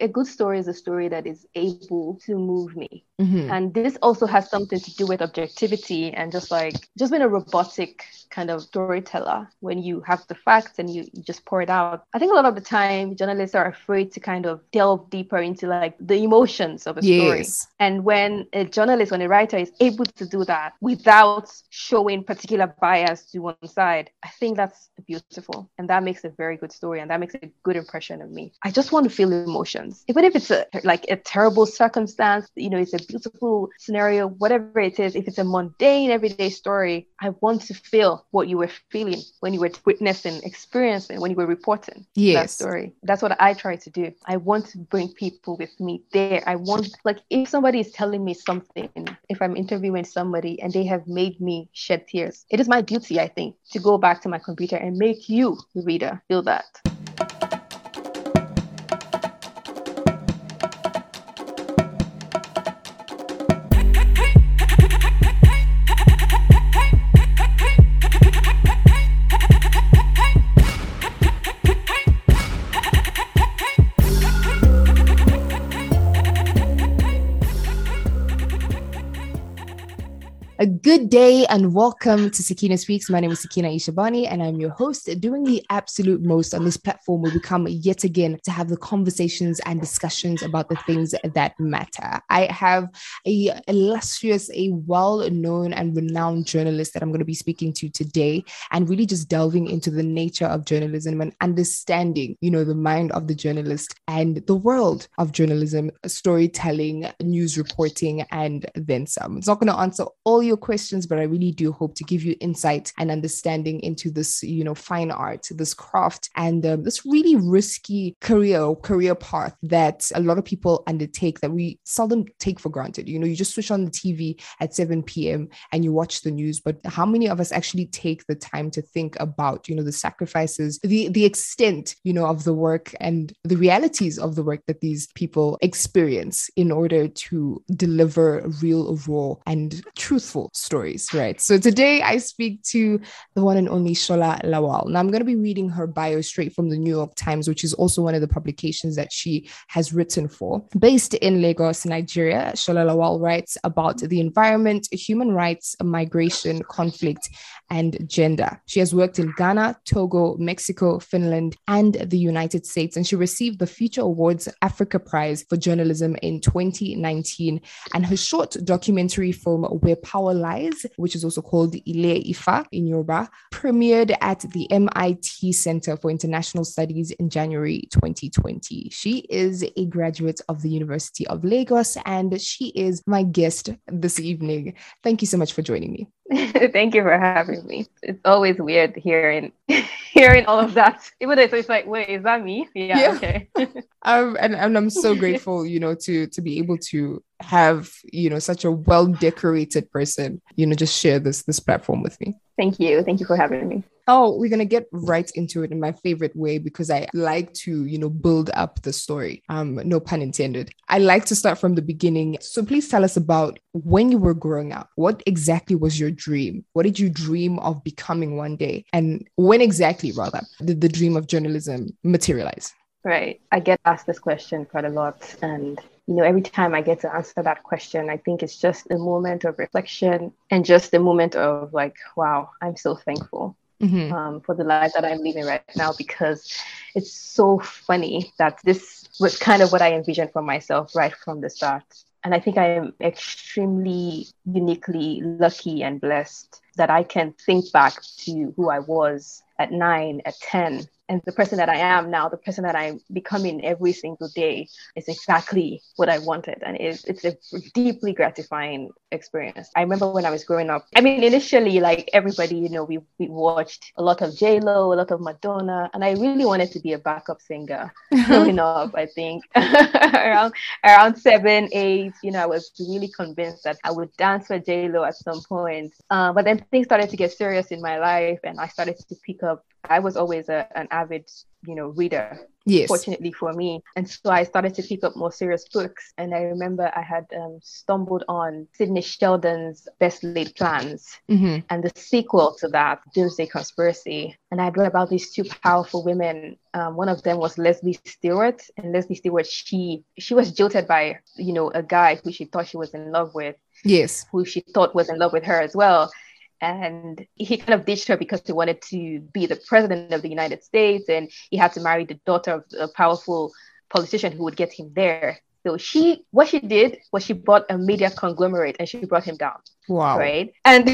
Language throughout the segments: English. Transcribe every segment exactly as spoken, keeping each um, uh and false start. A good story is a story that is able to move me. Mm-hmm. And this also has something to do with objectivity and just like, just being a robotic kind of storyteller when you have the facts and you, you just pour it out. I think a lot of the time, journalists are afraid to kind of delve deeper into like the emotions of a yes. story. And when a journalist, when a writer is able to do that without showing particular bias to one side, I think that's beautiful. And that makes a very good story and that makes a good impression of me. I just want to feel emotions. Even if it's a, like a terrible circumstance, you know, it's a beautiful scenario, whatever it is, if it's a mundane everyday story, I want to feel what you were feeling when you were witnessing, experiencing, when you were reporting yes. that story. That's what I try to do. I want to bring people with me there. I want, like, if somebody is telling me something, if I'm interviewing somebody and they have made me shed tears, it is my duty, I think, to go back to my computer and make you, the reader, feel that. Good day and welcome to Sakina Speaks. My name is Sakina Ishabani and I'm your host, doing the absolute most on this platform where we come yet again to have the conversations and discussions about the things that matter. I have a illustrious, a well-known and renowned journalist that I'm going to be speaking to today and really just delving into the nature of journalism and understanding, you know, the mind of the journalist and the world of journalism, storytelling, news reporting, and then some. It's not going to answer all your questions. Questions, but I really do hope to give you insight and understanding into this, you know, fine art, this craft, and um, this really risky career or career path that a lot of people undertake that we seldom take for granted. You know, you just switch on the T V at seven p.m. and you watch the news, but how many of us actually take the time to think about, you know, the sacrifices, the the extent, you know, of the work and the realities of the work that these people experience in order to deliver real, raw, and truthful stories, right? So today I speak to the one and only Shola Lawal. Now I'm going to be reading her bio straight from the New York Times, which is also one of the publications that she has written for. Based in Lagos, Nigeria, Shola Lawal writes about the environment, human rights, migration, conflict, and gender. She has worked in Ghana, Togo, Mexico, Finland, and the United States, and she received the Future Awards Africa Prize for Journalism in twenty nineteen. And her short documentary film, Where Power Lies, which is also called Ilea Ifa in Yoruba, premiered at the M I T Center for International Studies in January twenty twenty. She is a graduate of the University of Lagos, and she is my guest this evening. Thank you so much for joining me. Thank you for having me. It's always weird hearing hearing all of that. Even though it's like, wait, is that me? Yeah, yeah. Okay. um, and, and I'm so grateful, you know, to to be able to have, you know, such a well-decorated person, you know, just share this this platform with me. Thank you. Thank you for having me. Oh, we're going to get right into it in my favorite way, because I like to, you know, build up the story. Um, no pun intended. I like to start from the beginning. So please tell us about when you were growing up. What exactly was your dream? What did you dream of becoming one day? And when exactly, rather, did the dream of journalism materialize? Right. I get asked this question quite a lot. And you know, every time I get to answer that question, I think it's just a moment of reflection and just a moment of like, wow, I'm so thankful mm-hmm. um, for the life that I'm living right now, because it's so funny that this was kind of what I envisioned for myself right from the start. And I think I am extremely uniquely lucky and blessed that I can think back to who I was at nine, at ten. And the person that I am now, the person that I'm becoming every single day is exactly what I wanted. And it's, it's a deeply gratifying experience. I remember when I was growing up, I mean, initially, like everybody, you know, we, we watched a lot of J-Lo, a lot of Madonna. And I really wanted to be a backup singer growing up, I think. around around seven, eight, you know, I was really convinced that I would dance for J-Lo at some point. Uh, but then things started to get serious in my life and I started to pick up I was always a, an avid, you know, reader. Yes. Fortunately for me. And so I started to pick up more serious books. And I remember I had um, stumbled on Sidney Sheldon's Best Laid Plans, mm-hmm. and the sequel to that, Doomsday Conspiracy. And I'd read about these two powerful women. Um, one of them was Leslie Stewart. And Leslie Stewart, she she was jilted by, you know, a guy who she thought she was in love with. Yes. Who she thought was in love with her as well. And he kind of ditched her because he wanted to be the president of the United States, and he had to marry the daughter of a powerful politician who would get him there. So she, what she did was she bought a media conglomerate and she brought him down. Wow. Right. And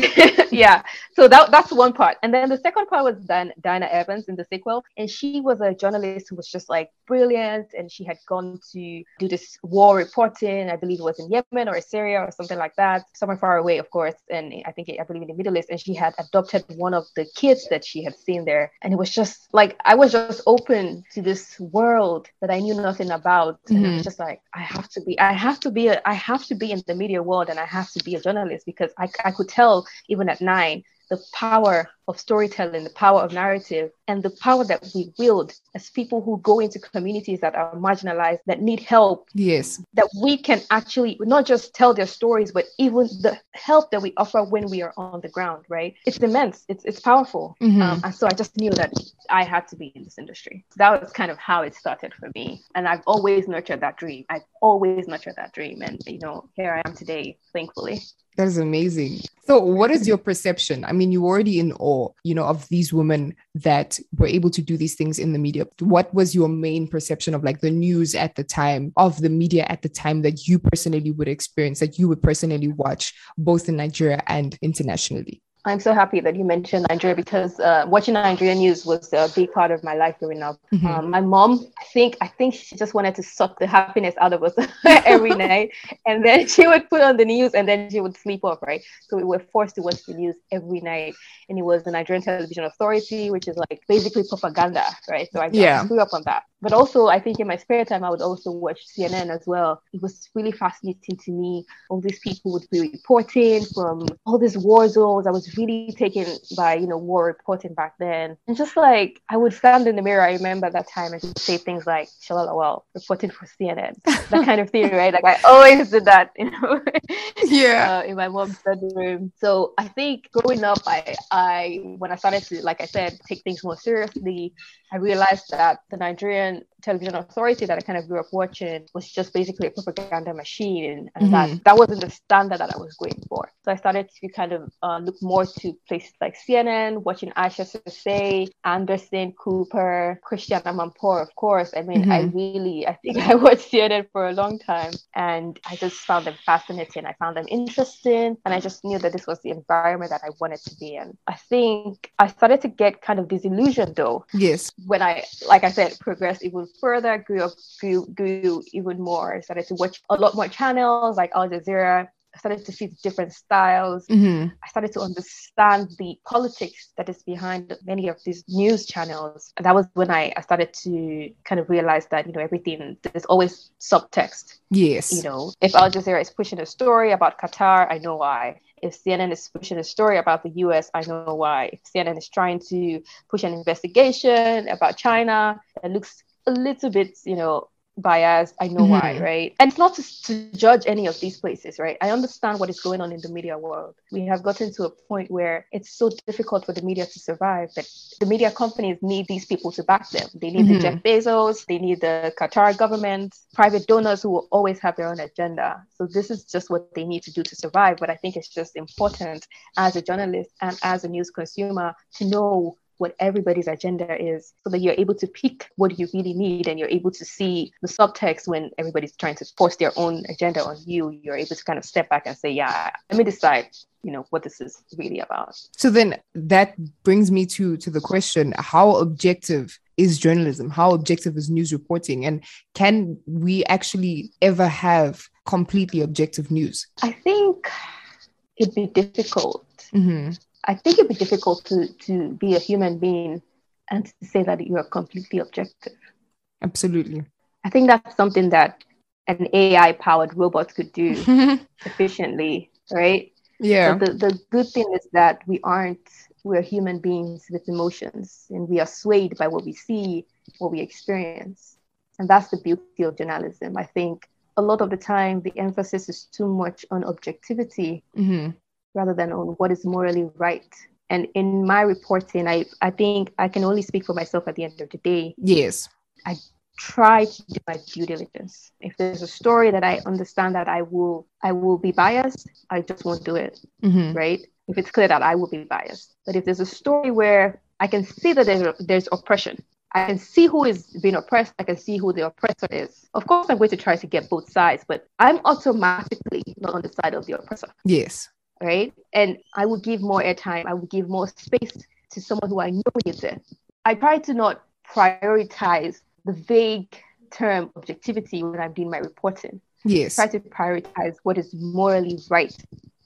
yeah, so that that's one part. And then the second part was Dan, Diana Evans in the sequel. And she was a journalist who was just like brilliant. And she had gone to do this war reporting. I believe it was in Yemen or Syria or something like that. Somewhere far away, of course. And I think, I believe in the Middle East. And she had adopted one of the kids that she had seen there. And it was just like, I was just open to this world that I knew nothing about. Mm-hmm. And I was just like, I have to be, I have to be, a, I have to be in the media world, and I have to be a journalist, because I, I could tell even at nine, the power of storytelling, the power of narrative, and the power that we wield as people who go into communities that are marginalized, that need help. Yes. That we can actually not just tell their stories, but even the help that we offer when we are on the ground, right? It's immense. It's it's powerful. Mm-hmm. Um, and so I just knew that I had to be in this industry. So that was kind of how it started for me. And I've always nurtured that dream. I've always nurtured that dream. And, you know, here I am today, thankfully. That is amazing. So what is your perception? I mean, you were already in awe, you know, of these women that were able to do these things in the media. What was your main perception of like the news at the time, of the media at the time that you personally would experience, that you would personally watch, both in Nigeria and internationally? I'm so happy that you mentioned Nigeria, because uh, watching Nigerian news was a big part of my life growing up. Mm-hmm. Um, my mom, I think, I think she just wanted to suck the happiness out of us every night, and then she would put on the news, and then she would sleep off, right? So we were forced to watch the news every night, and it was the Nigerian Television Authority, which is like basically propaganda, right? So I, yeah. I grew up on that. But also, I think in my spare time, I would also watch C N N as well. It was really fascinating to me. All these people would be reporting from all these war zones. I was really taken by, you know, war reporting back then. And just like, I would stand in the mirror, I remember that time, and say things like, Shola Lawal reporting for C N N, that kind of thing, right? Like, I always did that, you know, yeah, uh, in my mom's bedroom. So I think growing up, I, I, when I started to, like I said, take things more seriously, I realized that the Nigerian Television Authority that I kind of grew up watching was just basically a propaganda machine, and mm-hmm. that that wasn't the standard that I was going for. So I started to kind of uh, look more to places like C N N, watching Isha Sesay, Anderson Cooper, Christiane Amanpour, of course. I mean, mm-hmm. I really, I think I watched C N N for a long time, and I just found them fascinating. I found them interesting, and I just knew that this was the environment that I wanted to be in. I think I started to get kind of disillusioned, though. Yes. When I, like I said, progressed even further, grew up, grew, grew even more, started to watch a lot more channels like Al Jazeera. I started to see the different styles. Mm-hmm. I started to understand the politics that is behind many of these news channels. And that was when I, I started to kind of realize that, you know, everything, there's always subtext. Yes. You know, if Al Jazeera is pushing a story about Qatar, I know why. If C N N is pushing a story about the U S, I know why. If C N N is trying to push an investigation about China that looks a little bit, you know, biased, I know mm-hmm. why, right? And it's not to, to judge any of these places, right? I understand what is going on in the media world. We have gotten to a point where it's so difficult for the media to survive that the media companies need these people to back them. They need mm-hmm. the Jeff Bezos, they need the Qatar government, private donors who will always have their own agenda. So this is just what they need to do to survive. But I think it's just important as a journalist and as a news consumer to know what everybody's agenda is, so that you're able to pick what you really need, and you're able to see the subtext when everybody's trying to force their own agenda on you. You're able to kind of step back and say, yeah, let me decide, you know, what this is really about. So then that brings me to, to the question, how objective is journalism? How objective is news reporting? And can we actually ever have completely objective news? I think it'd be difficult. Mm-hmm. I think it'd be difficult to, to be a human being and to say that you are completely objective. Absolutely. I think that's something that an A I-powered robot could do efficiently, right? Yeah. So the, the good thing is that we aren't we're human beings with emotions, and we are swayed by what we see, what we experience. And that's the beauty of journalism. I think a lot of the time, the emphasis is too much on objectivity mm-hmm. rather than on what is morally right. And in my reporting, I, I think I can only speak for myself at the end of the day. Yes. I try to do my due diligence. If there's a story that I understand that I will I will be biased, I just won't do it, mm-hmm. right? If it's clear that I will be biased. But if there's a story where I can see that there's, there's oppression, I can see who is being oppressed, I can see who the oppressor is. Of course, I'm going to try to get both sides, but I'm automatically not on the side of the oppressor. Yes. Right? And I will give more airtime. I will give more space to someone who I know is there. I try to not prioritize the vague term objectivity when I'm doing my reporting. Yes. I try to prioritize what is morally right.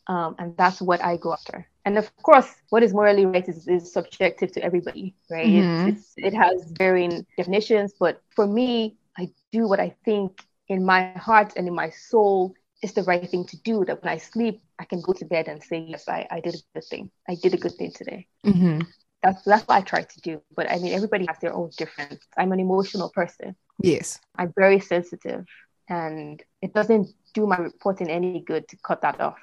Um, and that's what I go after. And of course, what is morally right is, is subjective to everybody, right? Mm-hmm. It's, it's, it has varying definitions. But for me, I do what I think in my heart and in my soul is the right thing to do, that when I sleep, I can go to bed and say, yes, I, I did a good thing. I did a good thing today. Mm-hmm. That's that's what I try to do. But I mean, everybody has their own difference. I'm an emotional person. Yes. I'm very sensitive. And it doesn't do my reporting any good to cut that off.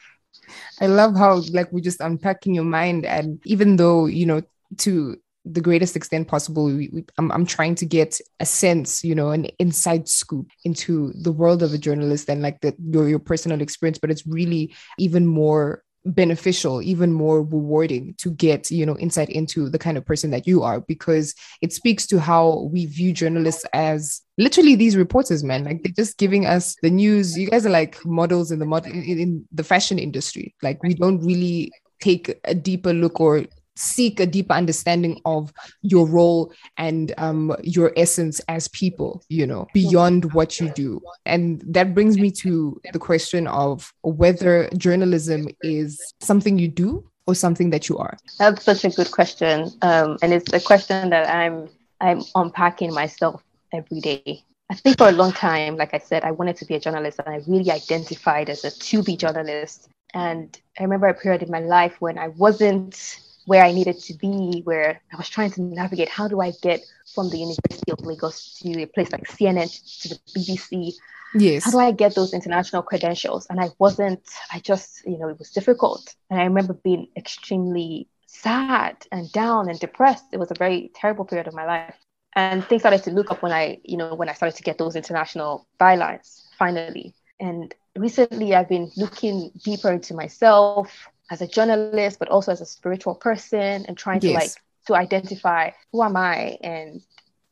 I love how, like, we're just unpacking your mind. And even though, you know, to the greatest extent possible, we, we, I'm, I'm trying to get a sense, you know, an inside scoop into the world of a journalist and like the, your, your personal experience. But it's really even more beneficial, even more rewarding to get, you know, insight into the kind of person that you are, because it speaks to how we view journalists as literally these reporters, man. Like, they're just giving us the news. You guys are like models in the mod- in, in the fashion industry. Like, we don't really take a deeper look or seek a deeper understanding of your role and um, your essence as people, you know, beyond what you do. And that brings me to the question of whether journalism is something you do or something that you are. That's such a good question. Um, and it's a question that I'm I'm unpacking myself every day. I think for a long time, like I said, I wanted to be a journalist, and I really identified as a to-be journalist. And I remember a period in my life when I wasn't where I needed to be, where I was trying to navigate, how do I get from the University of Lagos to a place like C N N, to the B B C? Yes. How do I get those international credentials? And I wasn't, I just, you know, it was difficult. And I remember being extremely sad and down and depressed. It was a very terrible period of my life. And things started to look up when I, you know, when I started to get those international bylines, finally. And recently I've been looking deeper into myself, as a journalist, but also as a spiritual person, and trying yes. to like to identify who am I, and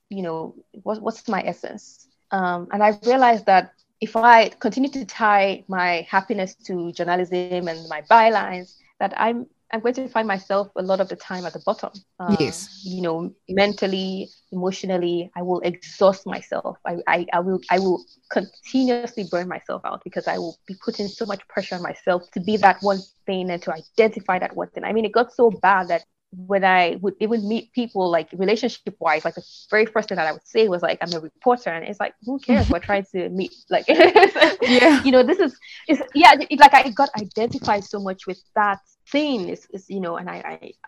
you know what, what's my essence. Um, and I realized that if I continue to tie my happiness to journalism and my bylines, that I'm I'm going to find myself a lot of the time at the bottom. Um, yes, you know, mentally, emotionally, I will exhaust myself. I, I I will I will continuously burn myself out, because I will be putting so much pressure on myself to be that one thing and to identify that one thing. I mean, it got so bad that when I would even meet people, like relationship wise, like the very first thing that I would say was like, I'm a reporter. And it's like, who cares? We're trying to meet, like, yeah. you know, this is, it's, yeah, it, like I got identified so much with that thing. It's, it's you know, and I,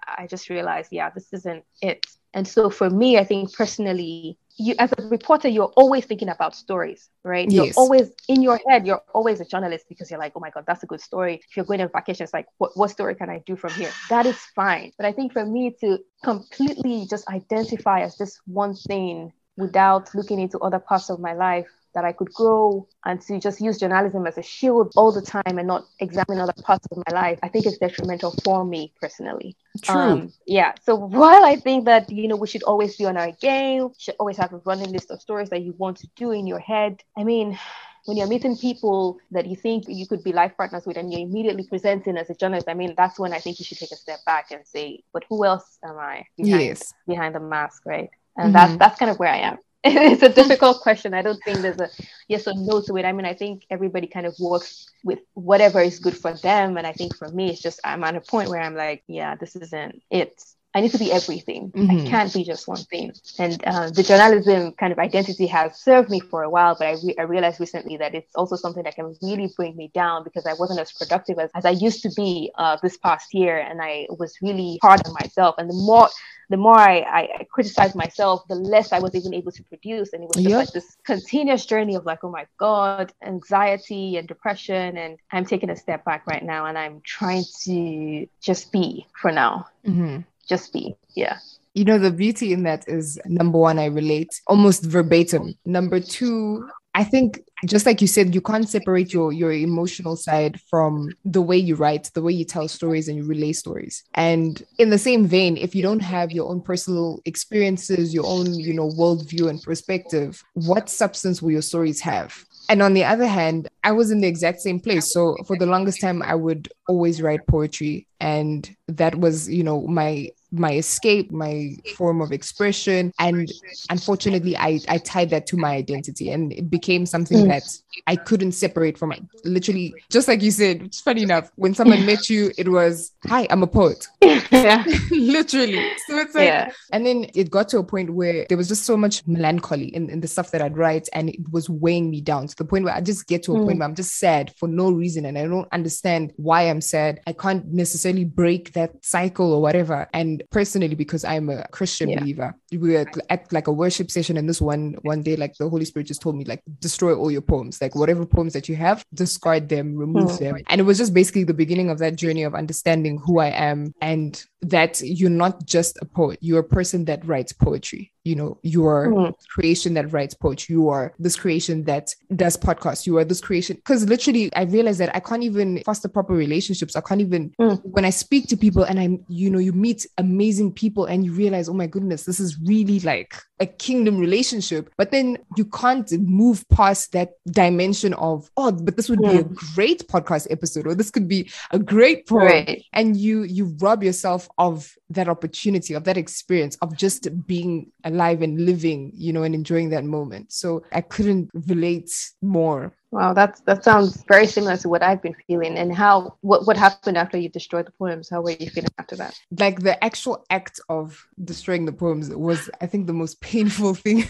I, I just realized, yeah, this isn't it. And so for me, I think personally, you as a reporter, you're always thinking about stories, right? Yes. You're always in your head. You're always a journalist, because you're like, oh my God, that's a good story. If you're going on vacation, it's like, what, what story can I do from here? That is fine. But I think for me to completely just identify as this one thing without looking into other parts of my life that I could grow, and to just use journalism as a shield all the time and not examine other parts of my life, I think it's detrimental for me personally. True. Um, yeah. So while I think that, you know, we should always be on our game, you should always have a running list of stories that you want to do in your head. I mean, when you're meeting people that you think you could be life partners with and you're immediately presenting as a journalist, I mean, that's when I think you should take a step back and say, but who else am I behind, yes. behind the mask, right? And mm-hmm. that's, that's kind of where I am. It's a difficult question. I don't think there's a yes or no to it. I mean, I think everybody kind of works with whatever is good for them. And I think for me, it's just I'm at a point where I'm like, yeah, this isn't it. I need to be everything. Mm-hmm. I can't be just one thing. And uh, the journalism kind of identity has served me for a while, but I, re- I realized recently that it's also something that can really bring me down, because I wasn't as productive as, as I used to be uh, this past year. And I was really hard on myself. And the more the more I, I, I criticized myself, the less I was even able to produce. And it was just yep. like this continuous journey of like, oh my God, anxiety and depression. And I'm taking a step back right now, and I'm trying to just be for now. Mm-hmm. Just be. Yeah. You know, the beauty in that is, number one, I relate almost verbatim. Number two, I think just like you said, you can't separate your, your emotional side from the way you write, the way you tell stories and you relay stories. And in the same vein, if you don't have your own personal experiences, your own, you know, worldview and perspective, what substance will your stories have? And on the other hand, I was in the exact same place. So for the longest time, I would always write poetry. And that was, you know, my my escape, my form of expression. And unfortunately, I, I tied that to my identity. And it became something mm. that I couldn't separate from. It. Literally, just like you said, it's funny enough, when someone met you, it was, hi, I'm a poet. Yeah. Literally. So it's like, yeah. And then it got to a point where there was just so much melancholy in, in the stuff that I'd write. And it was weighing me down to the point where I just get to a mm. point where I'm just sad for no reason. And I don't understand why I'm sad. I can't necessarily break that cycle or whatever. And personally, because I'm a Christian yeah. believer, we were at like a worship session. And this one, one day, like the Holy Spirit just told me, like, destroy all your poems, like whatever poems that you have, discard them, remove mm. them. And it was just basically the beginning of that journey of understanding who I am, and that you're not just a poet, you're a person that writes poetry. You know, you are mm. creation that writes poetry. You are this creation that does podcasts. You are this creation. Because literally, I realized that I can't even foster proper relationships. I can't even, mm. when I speak to people and I'm, you know, you meet amazing people and you realize, oh my goodness, this is really like a kingdom relationship. But then you can't move past that dimension of, oh, but this would yeah. be a great podcast episode, or this could be a great poem. Right. And you, you rob yourself of that opportunity, of that experience, of just being alive and living, you know, and enjoying that moment. So I couldn't relate more. Wow, that's that sounds very similar to what I've been feeling. And how what, what happened after you destroyed the poems? How were you feeling after that? Like the actual act of destroying the poems was, I think, the most painful thing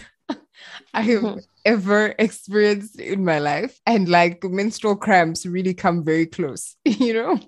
I have ever experienced in my life. And like menstrual cramps really come very close, you know?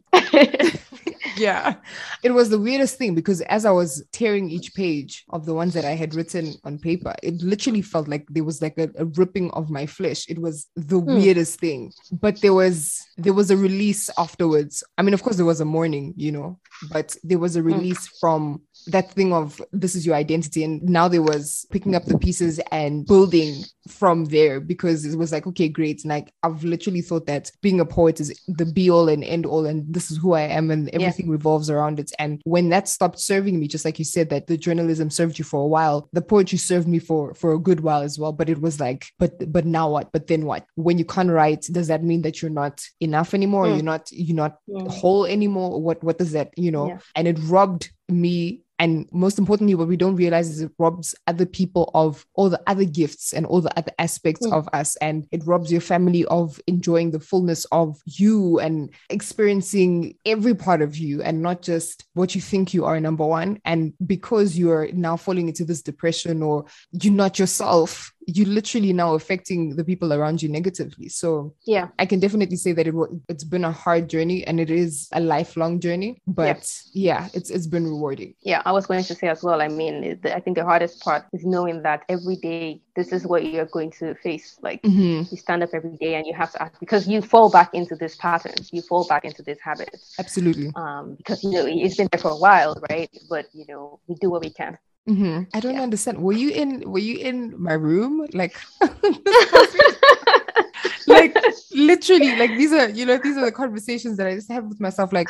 Yeah, it was the weirdest thing, because as I was tearing each page of the ones that I had written on paper, it literally felt like there was like a, a ripping of my flesh. It was the mm. weirdest thing. But there was there was a release afterwards. I mean, of course, there was a mourning, you know, but there was a release mm. from that thing of this is your identity. And now there was picking up the pieces and building from there, because it was like, okay, great. And like, I've literally thought that being a poet is the be all and end all, and this is who I am, and everything yeah. revolves around it. And when that stopped serving me, just like you said, that the journalism served you for a while, the poetry served me for, for a good while as well. But it was like, but, but now what? But then what? When you can't write, does that mean that you're not enough anymore? Mm. You're not, you're not yeah. whole anymore? What, what does that, you know? Yeah. And it robbed me. And most importantly, what we don't realize is it robs other people of all the other gifts and all the other aspects mm. of us. And it robs your family of enjoying the fullness of you and experiencing every part of you, and not just what you think you are, number one. And because you're now falling into this depression, or you're not yourself, you're literally now affecting the people around you negatively. So yeah, I can definitely say that it w- it's been a hard journey, and it is a lifelong journey, but yeah, yeah it's it's been rewarding. Yeah, I was going to say as well, I mean, I think the hardest part is knowing that every day, this is what you're going to face. Like mm-hmm. you stand up every day and you have to ask, because you fall back into this pattern. You fall back into this habit. Absolutely. Um, because, you know, it's been there for a while, right? But, you know, we do what we can. Mm-hmm. I don't yeah. understand. Were you in, were you in my room? Like, like literally, like these are, you know, these are the conversations that I just have with myself. Like,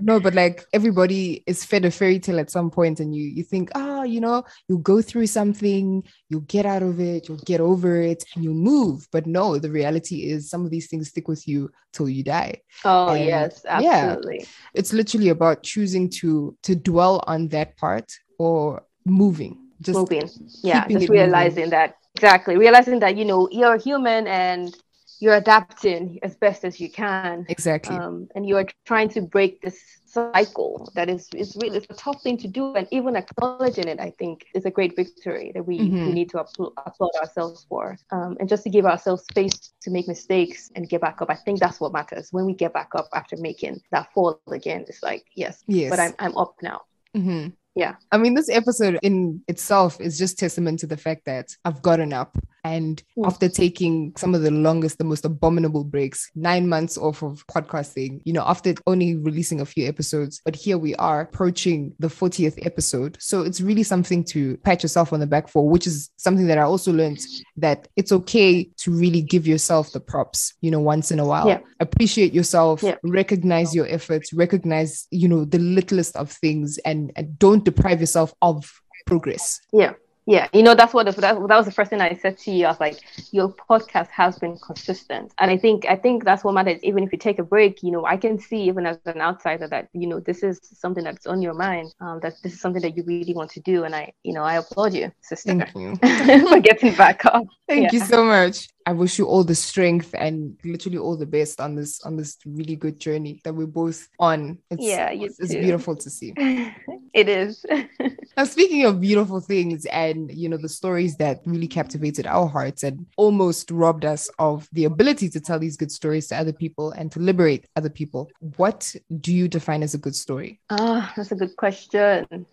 no, but like everybody is fed a fairy tale at some point, and you, you think, ah, oh, you know, you'll go through something, you'll get out of it, you'll get over it, and you'll move. But no, the reality is some of these things stick with you till you die. Oh and yes, absolutely. Yeah, it's literally about choosing to, to dwell on that part, or moving, just moving. Yeah, just realizing moving. that exactly, realizing that you know you're human and you're adapting as best as you can. Exactly. Um, and you're trying to break this cycle that is, is really, it's a tough thing to do. And even acknowledging it, I think, is a great victory that we, mm-hmm. we need to applaud, applaud ourselves for. Um, and just to give ourselves space to make mistakes and get back up. I think that's what matters. When we get back up after making that fall again, it's like, yes, yes. but I'm, I'm up now. Mm-hmm. Yeah. I mean, this episode in itself is just testament to the fact that I've gotten up. And after taking some of the longest, the most abominable breaks, nine months off of podcasting, you know, after only releasing a few episodes, but here we are approaching the fortieth episode. So it's really something to pat yourself on the back for, which is something that I also learned, that it's okay to really give yourself the props, you know, once in a while. Yeah. Appreciate yourself, yeah. recognize your efforts, recognize, you know, the littlest of things, and, and don't deprive yourself of progress. Yeah. Yeah, you know, that's what the, that, that was the first thing I said to you. I was like, your podcast has been consistent. And I think I think that's what matters. Even if you take a break, you know, I can see even as an outsider that, you know, this is something that's on your mind, um, that this is something that you really want to do. And I, you know, I applaud you, sister. Thank you. For getting back up. Thank yeah. you so much. I wish you all the strength and literally all the best on this on this really good journey that we're both on. It's, yeah, it's, it's beautiful to see. It is. Now, speaking of beautiful things and, you know, the stories that really captivated our hearts and almost robbed us of the ability to tell these good stories to other people and to liberate other people, what do you define as a good story? Ah, oh, that's a good question.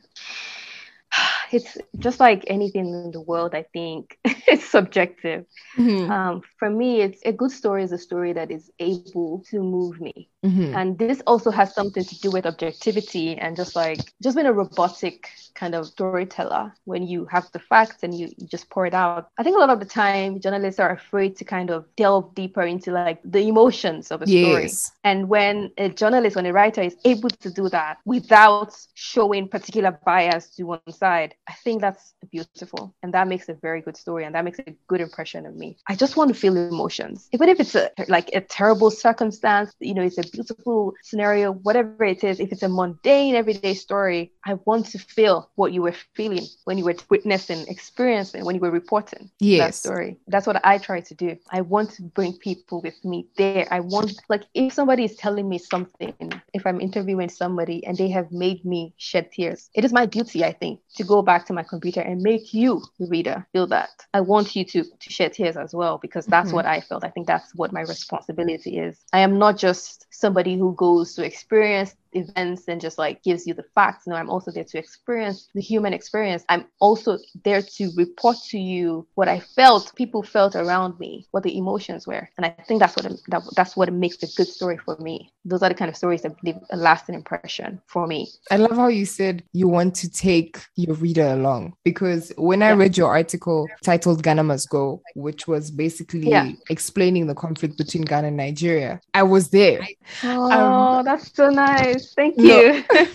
It's just like anything in the world, I think. It's subjective. Mm-hmm. Um, for me, it's a good story is a story that is able to move me. Mm-hmm. And this also has something to do with objectivity and just like, just being a robotic kind of storyteller when you have the facts and you, you just pour it out. I think a lot of the time, journalists are afraid to kind of delve deeper into like the emotions of a yes. story. And when a journalist, when a writer is able to do that without showing particular bias to one side, I think that's beautiful. And that makes a very good story. And that makes a good impression of me. I just want to feel emotions. Even if it's a, like a terrible circumstance, you know, it's a beautiful scenario, whatever it is, if it's a mundane everyday story, I want to feel what you were feeling when you were witnessing, experiencing, when you were reporting yes. that story. That's what I try to do. I want to bring people with me there. I want, like, if somebody is telling me something, if I'm interviewing somebody and they have made me shed tears, it is my duty, I think, to go back to my computer and make you, the reader, feel that. I want you to, to shed tears as well, because that's mm-hmm. what I felt. I think that's what my responsibility is. I am not just somebody who goes to experience events and just like gives you the facts. No, I'm also there to experience the human experience. I'm also there to report to you what I felt, people felt around me, what the emotions were. And I think that's what it, that, that's what makes a good story for me. Those are the kind of stories that leave a lasting impression for me. I love how you said you want to take your reader along, because when yeah. I read your article titled Ghana Must Go, which was basically yeah. explaining the conflict between Ghana and Nigeria, I was there. Oh, um, that's so nice. Thank you. No.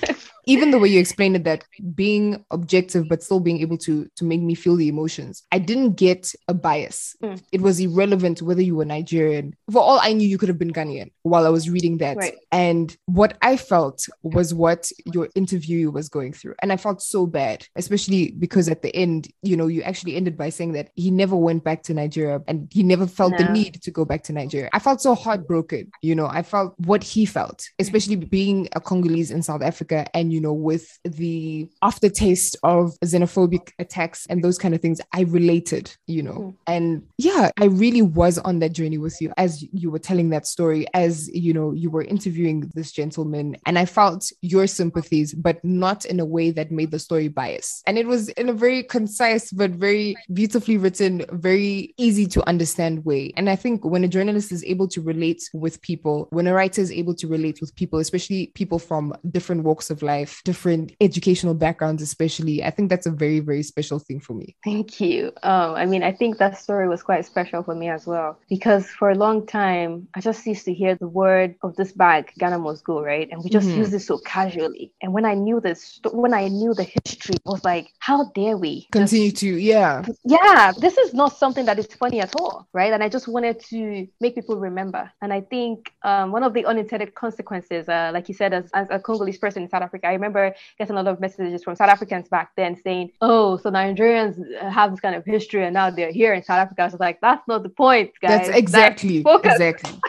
Even the way you explained it, that being objective, but still being able to, to make me feel the emotions. I didn't get a bias. Mm. It was irrelevant whether you were Nigerian. For all I knew, you could have been Ghanaian while I was reading that. Right. And what I felt was what your interview was going through. And I felt so bad, especially because at the end, you know, you actually ended by saying that he never went back to Nigeria and he never felt no. the need to go back to Nigeria. I felt so heartbroken. You know, I felt what he felt, especially being a Congolese in South Africa and you you know, with the aftertaste of xenophobic attacks and those kind of things, I related, you know, mm. and yeah, I really was on that journey with you as you were telling that story, as, you know, you were interviewing this gentleman, and I felt your sympathies, but not in a way that made the story biased. And it was in a very concise, but very beautifully written, very easy to understand way. And I think when a journalist is able to relate with people, when a writer is able to relate with people, especially people from different walks of life, different educational backgrounds, especially, I think that's a very, very special thing for me. Thank you. Um, I mean, I think that story was quite special for me as well, because for a long time, I just used to hear the word of this bag, Ghana Must Go, right? And we just mm-hmm. use it so casually. And when I knew this, when I knew the history, I was like, how dare we continue just, to, yeah. Yeah, this is not something that is funny at all, right? And I just wanted to make people remember. And I think um, one of the unintended consequences, uh, like you said, as, as a Congolese person in South Africa, I remember getting a lot of messages from South Africans back then saying, oh, so Nigerians have this kind of history and now they're here in South Africa. I was like, that's not the point, guys. That's exactly, that's exactly.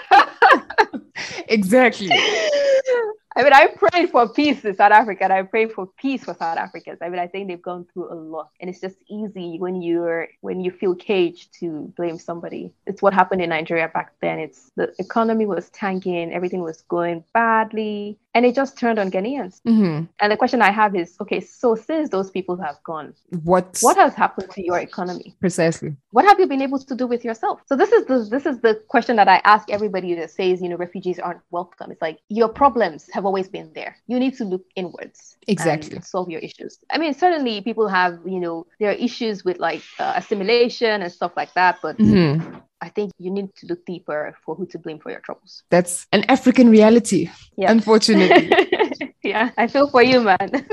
Exactly. I mean, I prayed for peace in South Africa, and I prayed for peace for South Africans. I mean, I think they've gone through a lot, and it's just easy when you're when you feel caged to blame somebody. It's what happened in Nigeria back then. It's the economy was tanking, everything was going badly, and it just turned on Ghanaians. Mm-hmm. And the question I have is, okay, so since those people have gone, what what has happened to your economy? Precisely. What have you been able to do with yourself? So this is the this is the question that I ask everybody that says, you know, refugees aren't welcome. It's like, your problems have always been there. You need to look inwards. Exactly. And solve your issues. I mean, certainly people have, you know, there are issues with like uh, assimilation and stuff like that, but mm-hmm. I think you need to look deeper for who to blame for your troubles. That's an African reality, yeah. Unfortunately. Yeah, I feel for you, man.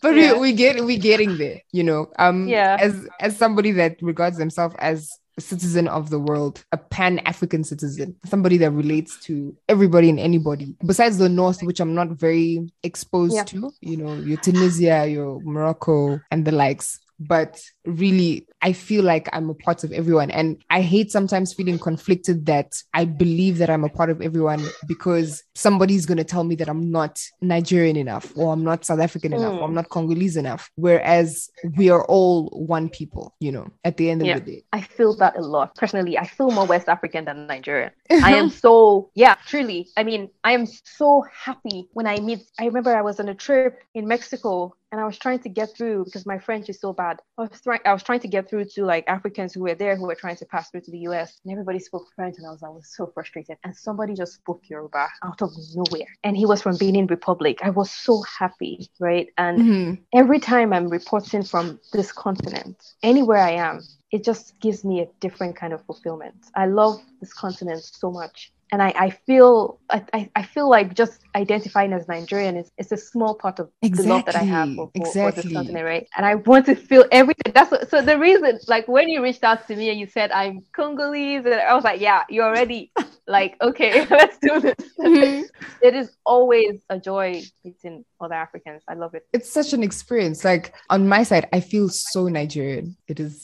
But yeah. we, we get, we're getting there, you know, um, yeah. as, as somebody that regards themselves as a citizen of the world, a pan-African citizen, somebody that relates to everybody and anybody, besides the North, which I'm not very exposed yeah. to, you know, your Tunisia, your Morocco and the likes. But really, I feel like I'm a part of everyone. And I hate sometimes feeling conflicted that I believe that I'm a part of everyone because somebody's going to tell me that I'm not Nigerian enough, or I'm not South African mm. enough, or I'm not Congolese enough. Whereas we are all one people, you know, at the end yeah. of the day. I feel that a lot. Personally, I feel more West African than Nigerian. I am so, yeah, truly. I mean, I am so happy when I meet, I remember I was on a trip in Mexico and I was trying to get through because my French is so bad. I was, try- I was trying to get through to like Africans who were there who were trying to pass through to the U S, and everybody spoke French, and I was I was so frustrated. And somebody just spoke Yoruba out of nowhere, and he was from Benin Republic. I was so happy, right? And mm-hmm. every time I'm reporting from this continent, anywhere I am, it just gives me a different kind of fulfillment. I love this continent so much. And I, I feel I, I feel like just identifying as Nigerian is, is a small part of exactly. the love that I have for, for, exactly. for this continent, right? And I want to feel everything. That's what, so the reason, like when you reached out to me and you said I'm Congolese, and I was like, yeah, you're already like, okay, let's do this. Mm-hmm. It is always a joy meeting other Africans. I love it. It's such an experience. Like on my side, I feel so Nigerian. It is.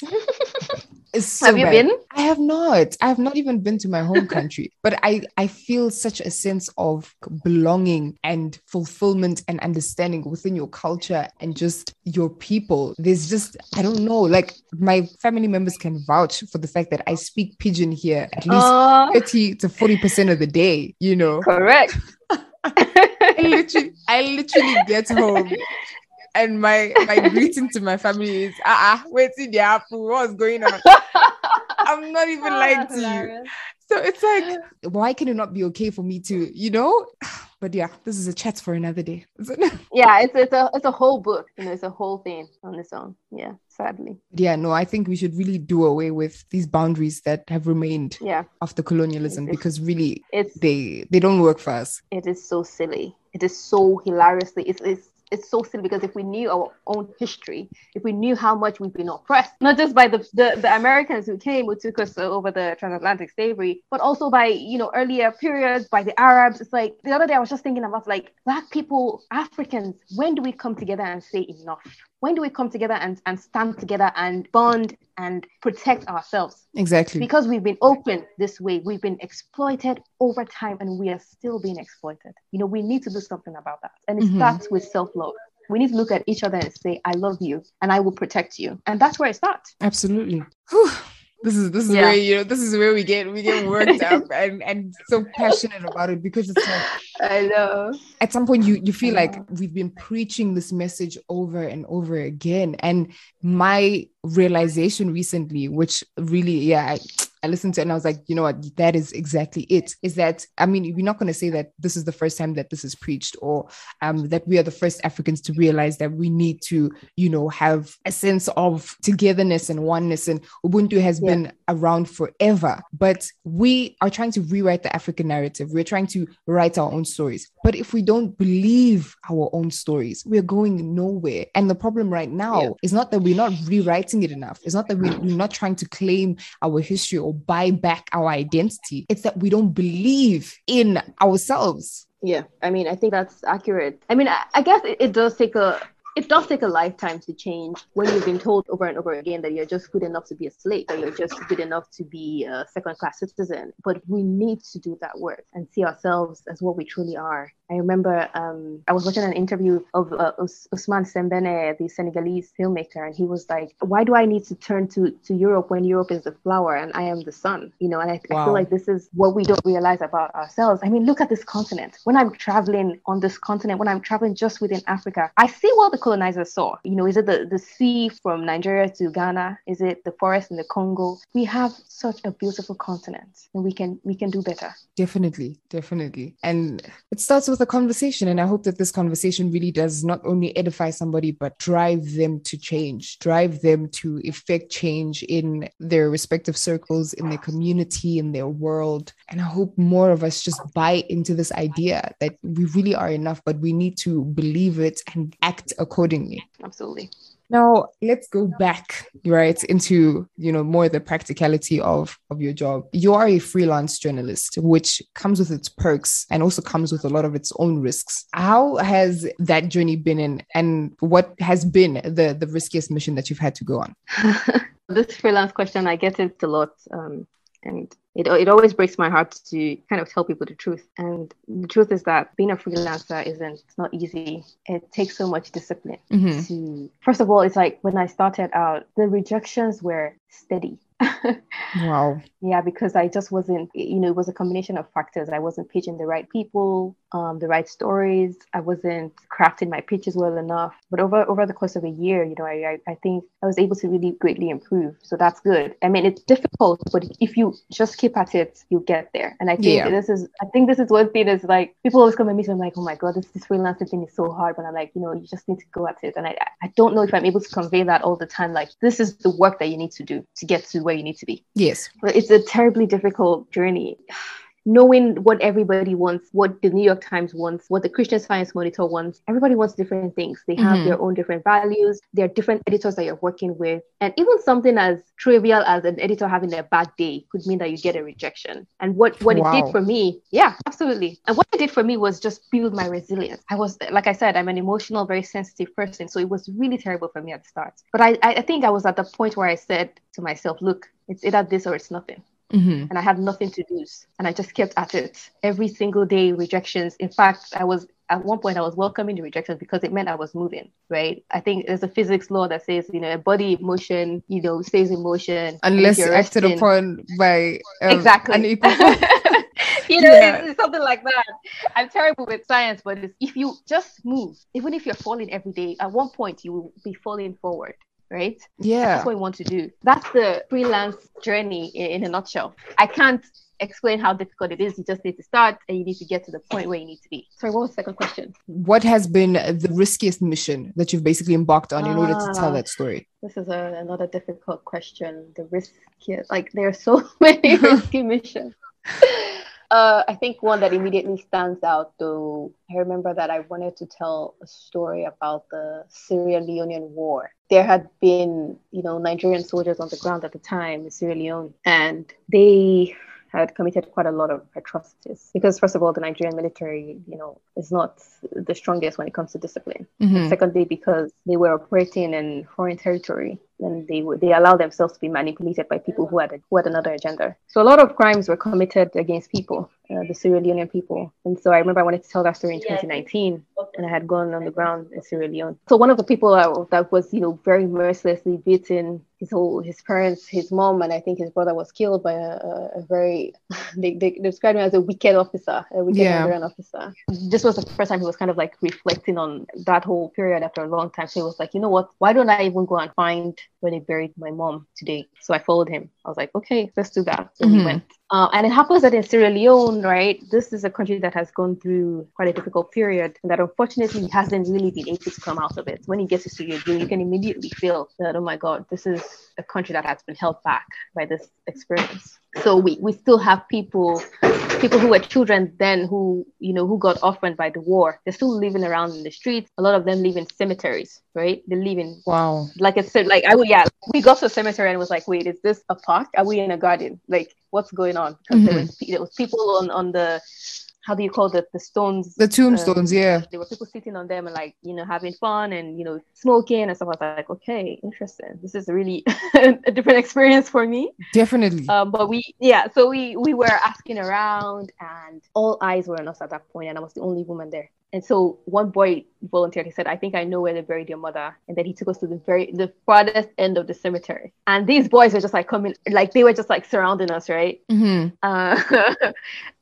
It's so have you bad. Been? I have not. I have not even been to my home country. But I, I feel such a sense of belonging and fulfillment and understanding within your culture and just your people. There's just, I don't know, like my family members can vouch for the fact that I speak Pidgin here at least uh, thirty to forty percent of the day, you know. Correct. I literally, I literally get home. And my, my greeting to my family is, ah, uh-uh, wait till the apple, what's going on? I'm not even oh, lying to hilarious. You. So it's like, why can it not be okay for me to, you know? But yeah, this is a chat for another day. Yeah, it's it's a it's a whole book, you know, it's a whole thing on its own. Yeah, sadly. Yeah, no, I think we should really do away with these boundaries that have remained yeah. after colonialism it's, because really, it's, they they don't work for us. It is so silly. It is so hilariously. It's it's. It's so silly because if we knew our own history, if we knew how much we've been oppressed, not just by the, the, the Americans who came, who took us over the transatlantic slavery, but also by, you know, earlier periods, by the Arabs. It's like, the other day I was just thinking about like, Black people, Africans, when do we come together and say enough? When do we come together and, and stand together and bond and protect ourselves? Exactly. Because we've been open this way. We've been exploited over time and we are still being exploited. You know, we need to do something about that. And it mm-hmm. starts with self-love. We need to look at each other and say, I love you and I will protect you. And that's where it starts. Absolutely. Whew. This is this is yeah. where you know this is where we get we get worked up and, and so passionate about it because it's like I know at some point you you feel like we've been preaching this message over and over again. And my realization recently, which really yeah I, I listened to it and I was like, you know what, that is exactly it. Is that, I mean, we're not going to say that this is the first time that this is preached or um, that we are the first Africans to realize that we need to, you know, have a sense of togetherness and oneness, and Ubuntu has yeah. been around forever. But we are trying to rewrite the African narrative. We're trying to write our own stories. But if we don't believe our own stories, we're going nowhere. And the problem right now yeah. is not that we're not rewriting it enough. It's not that we're not trying to claim our history or buy back our identity. It's that we don't believe in ourselves. Yeah, I mean, I think that's accurate. I mean, I, I guess it, it does take a... It does take a lifetime to change when you've been told over and over again that you're just good enough to be a slave, that you're just good enough to be a second-class citizen. But we need to do that work and see ourselves as what we truly are. I remember um, I was watching an interview of uh, Ousmane Sembene, the Senegalese filmmaker, and he was like, why do I need to turn to, to Europe when Europe is the flower and I am the sun? You know, and I, wow. I feel like this is what we don't realize about ourselves. I mean, look at this continent. When I'm traveling on this continent, when I'm traveling just within Africa, I see what the colonizers saw. You know, is it the, the sea from Nigeria to Ghana? Is it the forest in the Congo? We have such a beautiful continent, and we can we can do better. Definitely, definitely. And it starts with the conversation, and I hope that this conversation really does not only edify somebody but drive them to change, drive them to effect change in their respective circles, in their community, in their world. And I hope more of us just buy into this idea that we really are enough, but we need to believe it and act accordingly. Absolutely. Now, let's go back, right, into, you know, more the practicality of, of your job. You are a freelance journalist, which comes with its perks and also comes with a lot of its own risks. How has that journey been in, and what has been the, the riskiest mission that you've had to go on? This freelance question, I get it a lot. Um, and It it always breaks my heart to kind of tell people the truth. And the truth is that being a freelancer isn't not easy. It takes so much discipline. Mm-hmm. to, first of all, it's like when I started out, the rejections were steady. Wow. Yeah, because I just wasn't, you know, it was a combination of factors. I wasn't pitching the right people, um, the right stories. I wasn't crafting my pitches well enough. But over, over the course of a year, you know, I, I, I think I was able to really greatly improve. So that's good. I mean, it's difficult, but if you just keep at it, you get there. And I think yeah. this is I think this is one thing is like people always come at me and I'm like, oh my god, this, this freelancing thing is so hard. But I'm like, you know, you just need to go at it. And I I don't know if I'm able to convey that all the time. Like, this is the work that you need to do to get to where you need to be. Yes. But it's a terribly difficult journey. Knowing what everybody wants, what the New York Times wants, what the Christian Science Monitor wants. Everybody wants different things. They have mm-hmm. their own different values. There are different editors that you're working with. And even something as trivial as an editor having a bad day could mean that you get a rejection. And what, what wow. it did for me, yeah, absolutely. And what it did for me was just build my resilience. I was, like I said, I'm an emotional, very sensitive person. So it was really terrible for me at the start. But I, I think I was at the point where I said to myself, look, it's either this or it's nothing. Mm-hmm. And I had nothing to lose. And I just kept at it. Every single day, rejections. In fact, I was at one point I was welcoming the rejections because it meant I was moving, right? I think there's a physics law that says, you know, a body in motion, you know, stays in motion. Unless you're acted resting. upon by um, exactly. unequal. You know, yeah. it's, it's something like that. I'm terrible with science, but it's, if you just move, even if you're falling every day, at one point you will be falling forward. Right? Yeah. That's what we want to do. That's the freelance journey in, in a nutshell. I can't explain how difficult it is. You just need to start and you need to get to the point where you need to be. Sorry, what was the second question? What has been the riskiest mission that you've basically embarked on in ah, order to tell that story? This is a, another difficult question. The riskiest, like there are so many risky missions. Uh, I think one that immediately stands out, though, I remember that I wanted to tell a story about the Sierra Leonean war. There had been, you know, Nigerian soldiers on the ground at the time in Sierra Leone, and they had committed quite a lot of atrocities. Because first of all, the Nigerian military, you know, is not the strongest when it comes to discipline. Mm-hmm. Secondly, because they were operating in foreign territory. And they they allow themselves to be manipulated by people who had a, who had another agenda. So a lot of crimes were committed against people, uh, the Sierra Leonean people. And so I remember I wanted to tell that story in twenty nineteen, and I had gone on the ground in Sierra Leone. So one of the people that, that was, you know, very mercilessly beaten, his whole his parents, his mom, and I think his brother was killed by a, a very they, they described him as a wicked officer, a wicked yeah. Nigerian officer. This was the first time he was kind of like reflecting on that whole period after a long time. So he was like, you know what? Why don't I even go and find where they buried my mom today? So I followed him. I was like, okay, let's do that. So mm-hmm. we went. Uh, and it happens that in Sierra Leone, right, this is a country that has gone through quite a difficult period and that unfortunately hasn't really been able to come out of it. When you get to Sierra Leone, you can immediately feel that, oh my God, this is a country that has been held back by this experience. So we, we still have people, people who were children then who, you know, who got orphaned by the war. They're still living around in the streets. A lot of them live in cemeteries, right? They live in, wow. Like I said, like I would, yeah, we got to a cemetery and was like, wait, is this a park? Are we in a garden? Like, what's going on? Because mm-hmm. there was, there was people on, on the, how do you call the, the stones? The tombstones, uh, yeah. There were people sitting on them and like, you know, having fun and, you know, smoking and stuff. I was like, okay, interesting. This is really a different experience for me. Definitely. Um, but we, yeah, so we, we were asking around and all eyes were on us at that point and I was the only woman there. And so one boy volunteered. He said, I think I know where they buried your mother. And then he took us to the very, the farthest end of the cemetery. And these boys were just like coming, like they were just like surrounding us, right? Mm-hmm. Uh,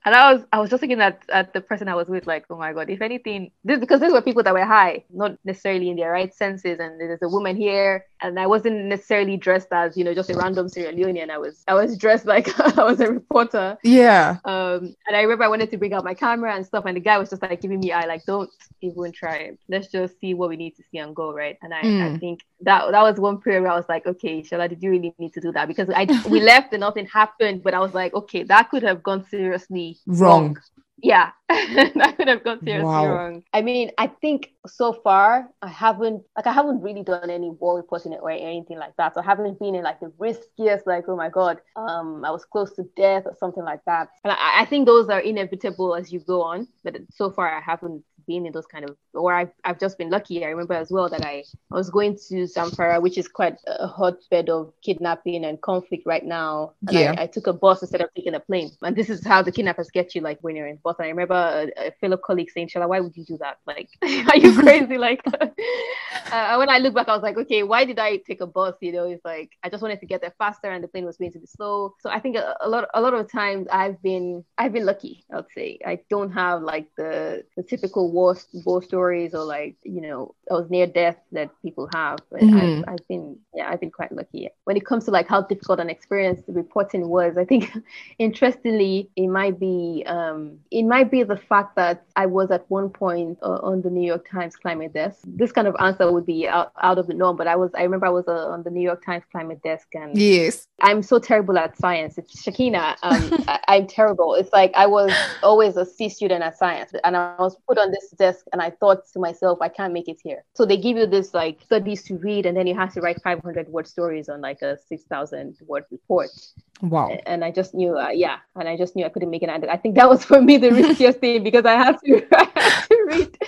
and I was, I was just looking at, at the person I was with, like, oh my God, if anything, this, because these were people that were high, not necessarily in their right senses. And there's a woman here. And I wasn't necessarily dressed as, you know, just a random Sierra Leonean. I was, I was dressed like I was a reporter. Yeah. Um, and I remember I wanted to bring out my camera and stuff. And the guy was just like giving me eye, like, don't even try it. Let's just see what we need to see and go, right? And I, mm. I think that that was one period where I was like, okay, Shola, did you really need to do that? Because I we left and nothing happened, but I was like, okay, that could have gone seriously wrong. wrong. Yeah, that could have gone seriously wow. wrong. I mean, I think so far I haven't, like, I haven't really done any war reporting or anything like that. So I haven't been in like the riskiest, like, oh my God, um, I was close to death or something like that. And I, I think those are inevitable as you go on. But so far I haven't been in those kind of, or I've, I've just been lucky. I remember as well that I, I was going to Zamfara, which is quite a hotbed of kidnapping and conflict right now. And yeah. I, I took a bus instead of taking a plane. And this is how the kidnappers get you, like when you're in bus. And I remember a, a fellow colleague saying, Shola, why would you do that? Like, are you crazy? Like, uh, when I look back, I was like, okay, why did I take a bus? You know, it's like, I just wanted to get there faster and the plane was going to be slow. So I think a, a lot a lot of times I've been, I've been lucky, I would say. I don't have like the, the typical war, war stories or like, you know, I was near death that people have, but mm-hmm. I've, I've been yeah I've been quite lucky when it comes to like how difficult an experience the reporting was. I think interestingly it might be um it might be the fact that I was at one point uh, on the New York Times climate desk. This kind of answer would be out, out of the norm, but I was I remember I was uh, on the New York Times climate desk, and yes, I'm so terrible at science. It's Sakina, um I, I'm terrible. It's like I was always a C student at science, and I was put on this desk and I thought to myself, I can't make it here. So they give you this like studies to read, and then you have to write five hundred word stories on like a six thousand word report. Wow. And I just knew uh, yeah and I just knew I couldn't make it. And I think that was for me the riskiest thing, because I had to, I had to read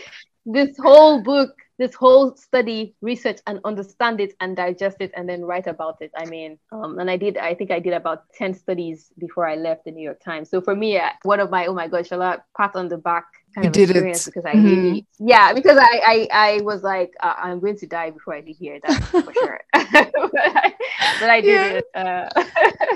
this whole book, this whole study, research, and understand it and digest it and then write about it. I mean, um, and I did, I think I did about ten studies before I left the New York Times. So for me, one of my, oh my God, Shola, pat on the back kind you of did experience it. Because I mm-hmm. really, yeah, because I, I, I was like, uh, I'm going to die before I leave here, that's for sure. but, I, but I did yeah. it. Uh,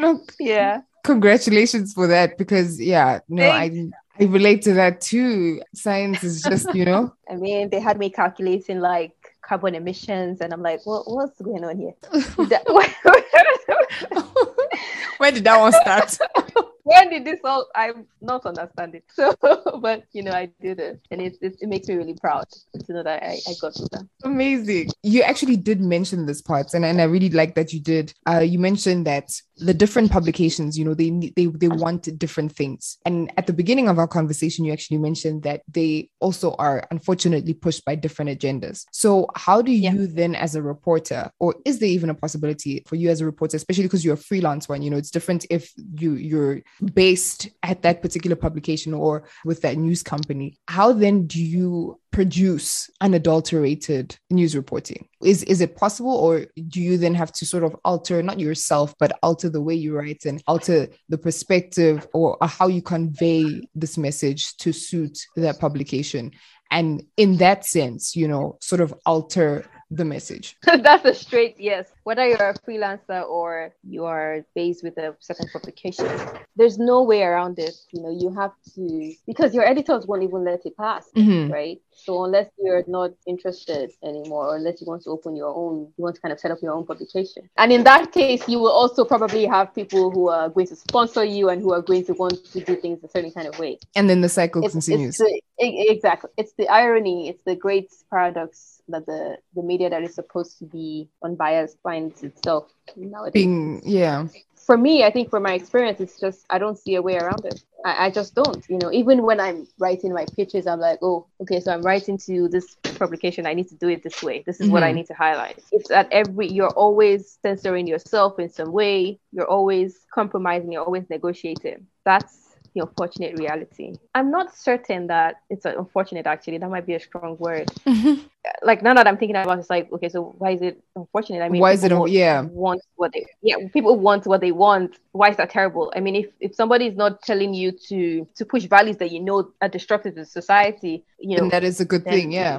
no, yeah. Congratulations for that, because yeah, no, Thanks. I I relate to that too. Science is just, you know. I mean, they had me calculating like carbon emissions, and I'm like, what, what's going on here? When did that one start? When did this all? I'm not understanding. So, but you know, I did it, and it it, it makes me really proud to know that I, I got to that. Amazing. You actually did mention this part, and, and I really like that you did. Uh, you mentioned that the different publications, you know, they they they want different things. And at the beginning of our conversation, you actually mentioned that they also are unfortunately pushed by different agendas. So, how do you yeah. then, as a reporter, or is there even a possibility for you as a reporter, especially because you're a freelance one? You know, it's different if you you're based at that particular publication or with that news company. How then do you produce unadulterated news reporting? Is is it possible, or do you then have to sort of alter, not yourself, but alter the way you write and alter the perspective or how you convey this message to suit that publication? And in that sense, you know, sort of alter the message. That's a straight yes. Whether you're a freelancer or you are based with a certain publication, there's no way around it. You know, you have to, because your editors won't even let it pass, mm-hmm. right? So unless you're not interested anymore, or unless you want to open your own, you want to kind of set up your own publication. And in that case, you will also probably have people who are going to sponsor you and who are going to want to do things a certain kind of way. And then the cycle it's, continues. It's the, exactly. It's the irony. It's the great paradox that the, the media that is supposed to be unbiased by finds itself nowadays. Being, yeah. For me, I think for my experience, it's just, I don't see a way around it. I, I just don't, you know, even when I'm writing my pitches, I'm like, oh, okay, so I'm writing to this publication. I need to do it this way. This is mm-hmm. what I need to highlight. It's at every, you're always censoring yourself in some way. You're always compromising. You're always negotiating. That's the unfortunate reality. I'm not certain that it's unfortunate, actually. That might be a strong word. Mm-hmm. Like, now that I'm thinking about it, it's like, okay, so why is it unfortunate? I mean, why is it? Yeah, want what they yeah people want what they want. Why is that terrible? I mean, if if somebody is not telling you to to push values that you know are destructive to society, you know, and that is a good then, thing. Yeah,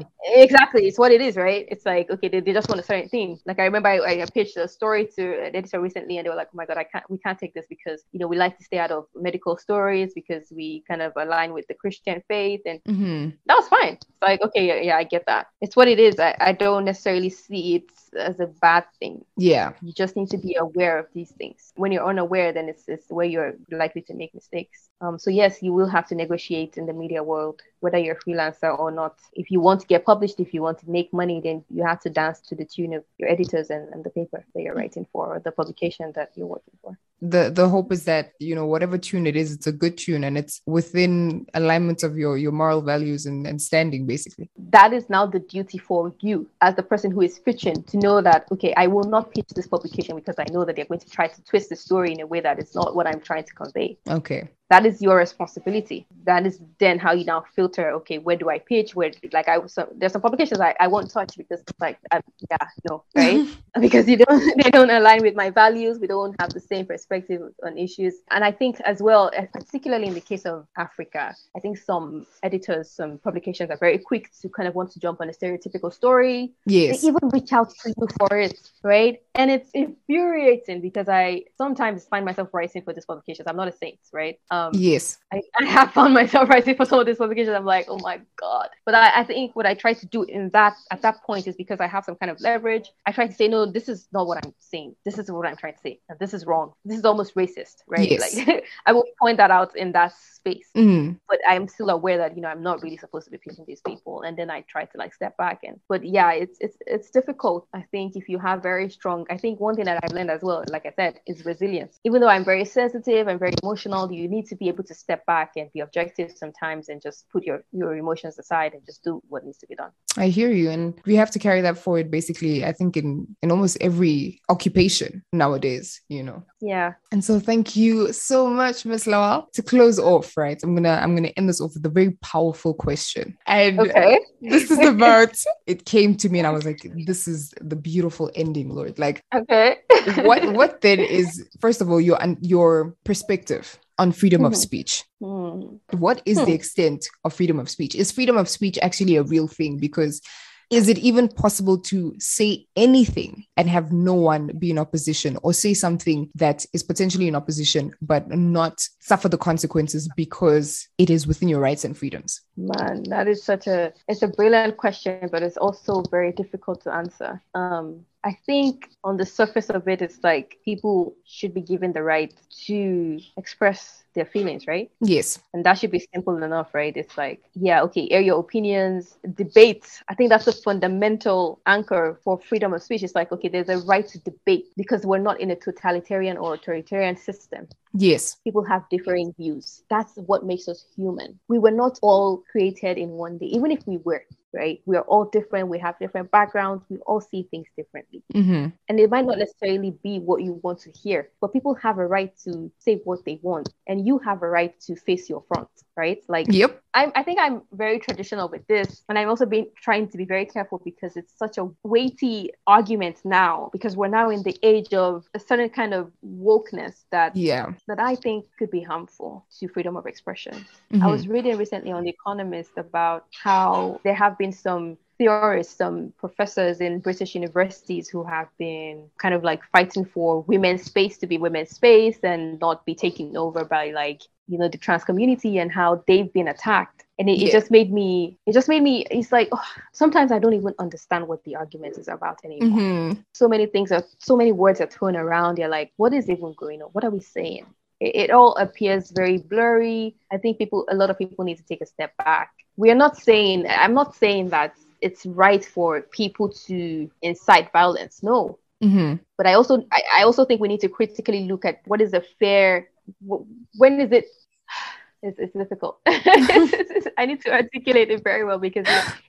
exactly. It's what it is, right? It's like, okay, they, they just want a certain thing. Like, I remember I, I pitched a story to an editor recently, and they were like, oh my god, I can't we can't take this because, you know, we like to stay out of medical stories, because we kind of align with the Christian faith, and mm-hmm. that was fine. It's like, okay, yeah, yeah, I get that. It's what it is. I, I don't necessarily see it as a bad thing. Yeah, you just need to be aware of these things. When you're unaware, then it's, it's where you're likely to make mistakes. Um, so yes, you will have to negotiate in the media world, whether you're a freelancer or not. If you want to get published, if you want to make money, then you have to dance to the tune of your editors and, and the paper that you're writing for, or the publication that you're working for. The the hope is that, you know, whatever tune it is, it's a good tune, and it's within alignment of your, your moral values and, and standing, basically. That is now the duty for you as the person who is pitching, to know that, okay, I will not pitch this publication because I know that they're going to try to twist the story in a way that is not what I'm trying to convey. Okay. That is your responsibility. That is then how you now filter, okay, where do I pitch? Where, like, I so there's some publications I, I won't touch because it's like, I, yeah, no, right? Because you don't, they don't align with my values. We don't have the same perspective on issues. And I think as well, particularly in the case of Africa, I think some editors, some publications are very quick to kind of want to jump on a stereotypical story. Yes. They even reach out to you for it, right? And it's infuriating because I sometimes find myself writing for these publications. I'm not a saint, right? Um, yes. I, I have found myself writing for some of these publications. I'm like, oh my God. But I, I think what I try to do in that, at that point, is because I have some kind of leverage, I try to say, no, this is not what I'm saying. This is what I'm trying to say. And this is wrong. This is almost racist, right? Yes. Like, I will point that out in that space. Mm. But I'm still aware that, you know, I'm not really supposed to be pitching these people. And then I try to like step back. And, but yeah, it's, it's, it's difficult. I think if you have very strong, I think one thing that I've learned as well, like I said, is resilience. Even though I'm very sensitive and very emotional, you need to be able to step back and be objective sometimes and just put your, your emotions aside and just do what needs to be done. I hear you. And we have to carry that forward, basically, I think in, in almost every occupation nowadays, you know? Yeah. And so thank you so much, Miz Lawal. To close off, right, I'm going to, I'm going to end this off with a very powerful question. And okay. This is about, it came to me and I was like, this is the beautiful ending, Lord. Like, okay. what, what then is, first of all, your, your perspective on freedom mm-hmm. of speech. Mm. What is hmm. the extent of freedom of speech? Is freedom of speech actually a real thing? Because is it even possible to say anything and have no one be in opposition, or say something that is potentially in opposition but not suffer the consequences because it is within your rights and freedoms? Man, that is such a, it's a brilliant question, but it's also very difficult to answer. Um, I think on the surface of it, it's like people should be given the right to express their feelings, right? Yes. And that should be simple enough, right? It's like, yeah, okay, air your opinions, debate. I think that's a fundamental anchor for freedom of speech. It's like, okay, there's a right to debate because we're not in a totalitarian or authoritarian system. Yes. People have differing views. That's what makes us human. We were not all created in one day, even if we were. Right? We are all different. We have different backgrounds. We all see things differently. Mm-hmm. And it might not necessarily be what you want to hear, but people have a right to say what they want. And you have a right to face your front, right? Like, yep. I'm, I think I'm very traditional with this. And I'm also been trying to be very careful because it's such a weighty argument now, because we're now in the age of a certain kind of wokeness that, yeah. that I think could be harmful to freedom of expression. Mm-hmm. I was reading recently on The Economist about how there have been been some theorists, some professors in British universities who have been kind of like fighting for women's space to be women's space and not be taken over by, like, you know, the trans community, and how they've been attacked. And it, yeah. it just made me, it just made me, it's like, oh, sometimes I don't even understand what the argument is about anymore. Mm-hmm. So many things are, so many words are thrown around. You're like, what is even going on? What are we saying? It, it all appears very blurry. I think people, a lot of people need to take a step back. We are not saying, I'm not saying that it's right for people to incite violence. No, Mm-hmm. But I also I, I also think we need to critically look at what is a fair, when is it, it's, it's difficult. I need to articulate it very well because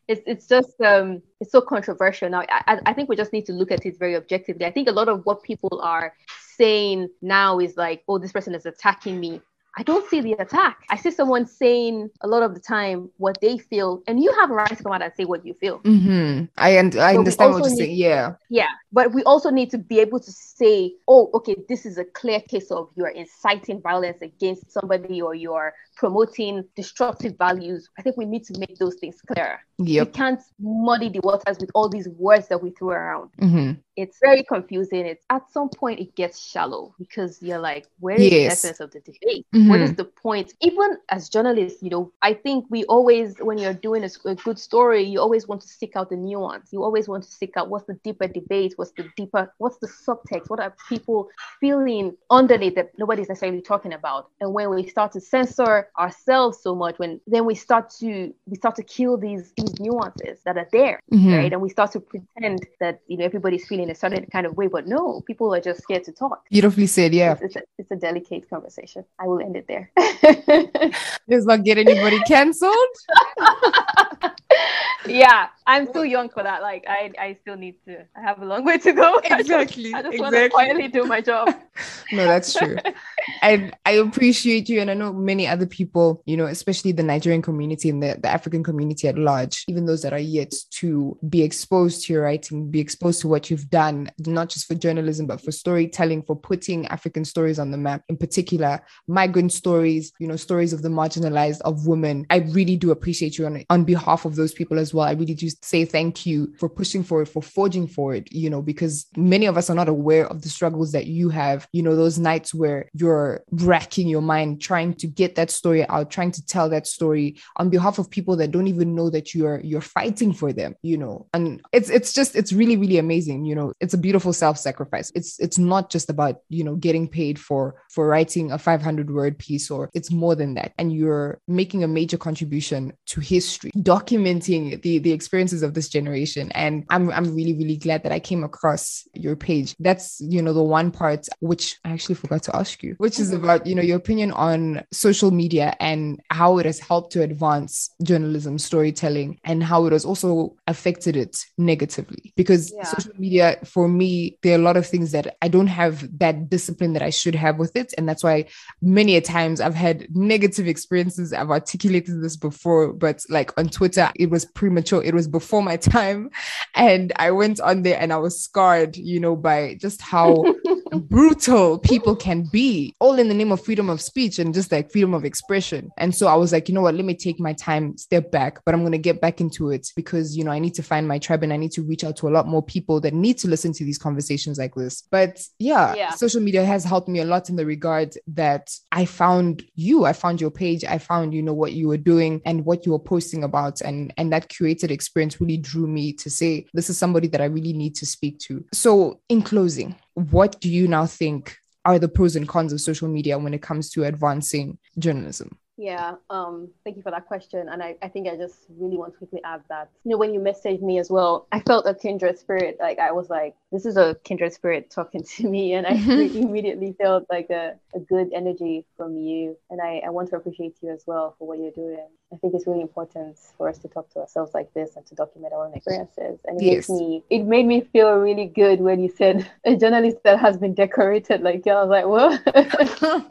it's it's just, um, it's so controversial. Now, I, I think we just need to look at it very objectively. I think a lot of what people are saying now is like, oh, this person is attacking me. I don't see the attack. I see someone saying a lot of the time what they feel, and you have a right to come out and say what you feel. Mm-hmm. I un- I but understand what you're saying. Yeah, yeah, but we also need to be able to say, oh, okay, this is a clear case of you are inciting violence against somebody or you are promoting destructive values. I think we need to make those things clearer. Yep. We can't muddy the waters with all these words that we throw around. Mm-hmm. It's very confusing. It's at some point it gets shallow because you're like, where is yes. the essence of the debate? Mm-hmm. What is the point? Even as journalists, you know, I think we always, when you're doing a, a good story, you always want to seek out the nuance. You always want to seek out what's the deeper debate, what's the deeper, what's the subtext, what are people feeling underneath that nobody's necessarily talking about. And when we start to censor ourselves so much, when then we start to we start to kill these these nuances that are there, mm-hmm. right? And we start to pretend that, you know, everybody's feeling in a certain kind of way, but no, people are just scared to talk. Beautifully said. Yeah, it's, it's, a, it's a delicate conversation. I will end it there. Let's not get anybody cancelled. Yeah, I'm too young for that. Like, I, I still need to. I have a long way to go. Exactly. I just, I just exactly. want to quietly do my job. No, that's true. I I appreciate you, and I know many other people. You know, especially the Nigerian community and the, the African community at large, even those that are yet to be exposed to your writing, be exposed to what you've done, not just for journalism but for storytelling, for putting African stories on the map. In particular, migrant stories. You know, stories of the marginalized, of women. I really do appreciate you on on behalf of those people as well. I really do say thank you for pushing forward, for forging forward, you know, because many of us are not aware of the struggles that you have, you know, those nights where you're racking your mind, trying to get that story out, trying to tell that story on behalf of people that don't even know that you're, you're fighting for them, you know, and it's, it's just, it's really, really amazing. You know, it's a beautiful self-sacrifice. It's, it's not just about, you know, getting paid for, for writing a five hundred word piece, or it's more than that. And you're making a major contribution to history, documenting the, the experiences of this generation. And I'm I'm really, really glad that I came across your page. That's, you know, the one part which I actually forgot to ask you, which is about, you know, your opinion on social media and how it has helped to advance journalism, storytelling, and how it has also affected it negatively. Because yeah. social media, for me, there are a lot of things that I don't have that discipline that I should have with it. And that's why many a times I've had negative experiences. I've articulated this before, but like on Twitter, it was premature. It was before my time. And I went on there and I was scarred, you know, by just how brutal people can be, all in the name of freedom of speech and just like freedom of expression. And so I was like, you know what, let me take my time, step back, but I'm going to get back into it because, you know, I need to find my tribe and I need to reach out to a lot more people that need to listen to these conversations like this. But yeah, yeah. social media has helped me a lot in the regard that I found you, I found your page, I found, you know, what you were doing and what you were posting about. And, and that curated experience really drew me to say, this is somebody that I really need to speak to. So in closing, what do you now think are the pros and cons of social media when it comes to advancing journalism? Yeah, um, thank you for that question. And I, I think I just really want to quickly add that, you know, when you messaged me as well, I felt a kindred spirit. Like I was like, this is a kindred spirit talking to me. And I really immediately felt like a, a good energy from you. And I, I want to appreciate you as well for what you're doing. I think it's really important for us to talk to ourselves like this and to document our own experiences. And it, yes. makes me, it made me feel really good when you said a journalist that has been decorated. Like, yeah, I was like, well,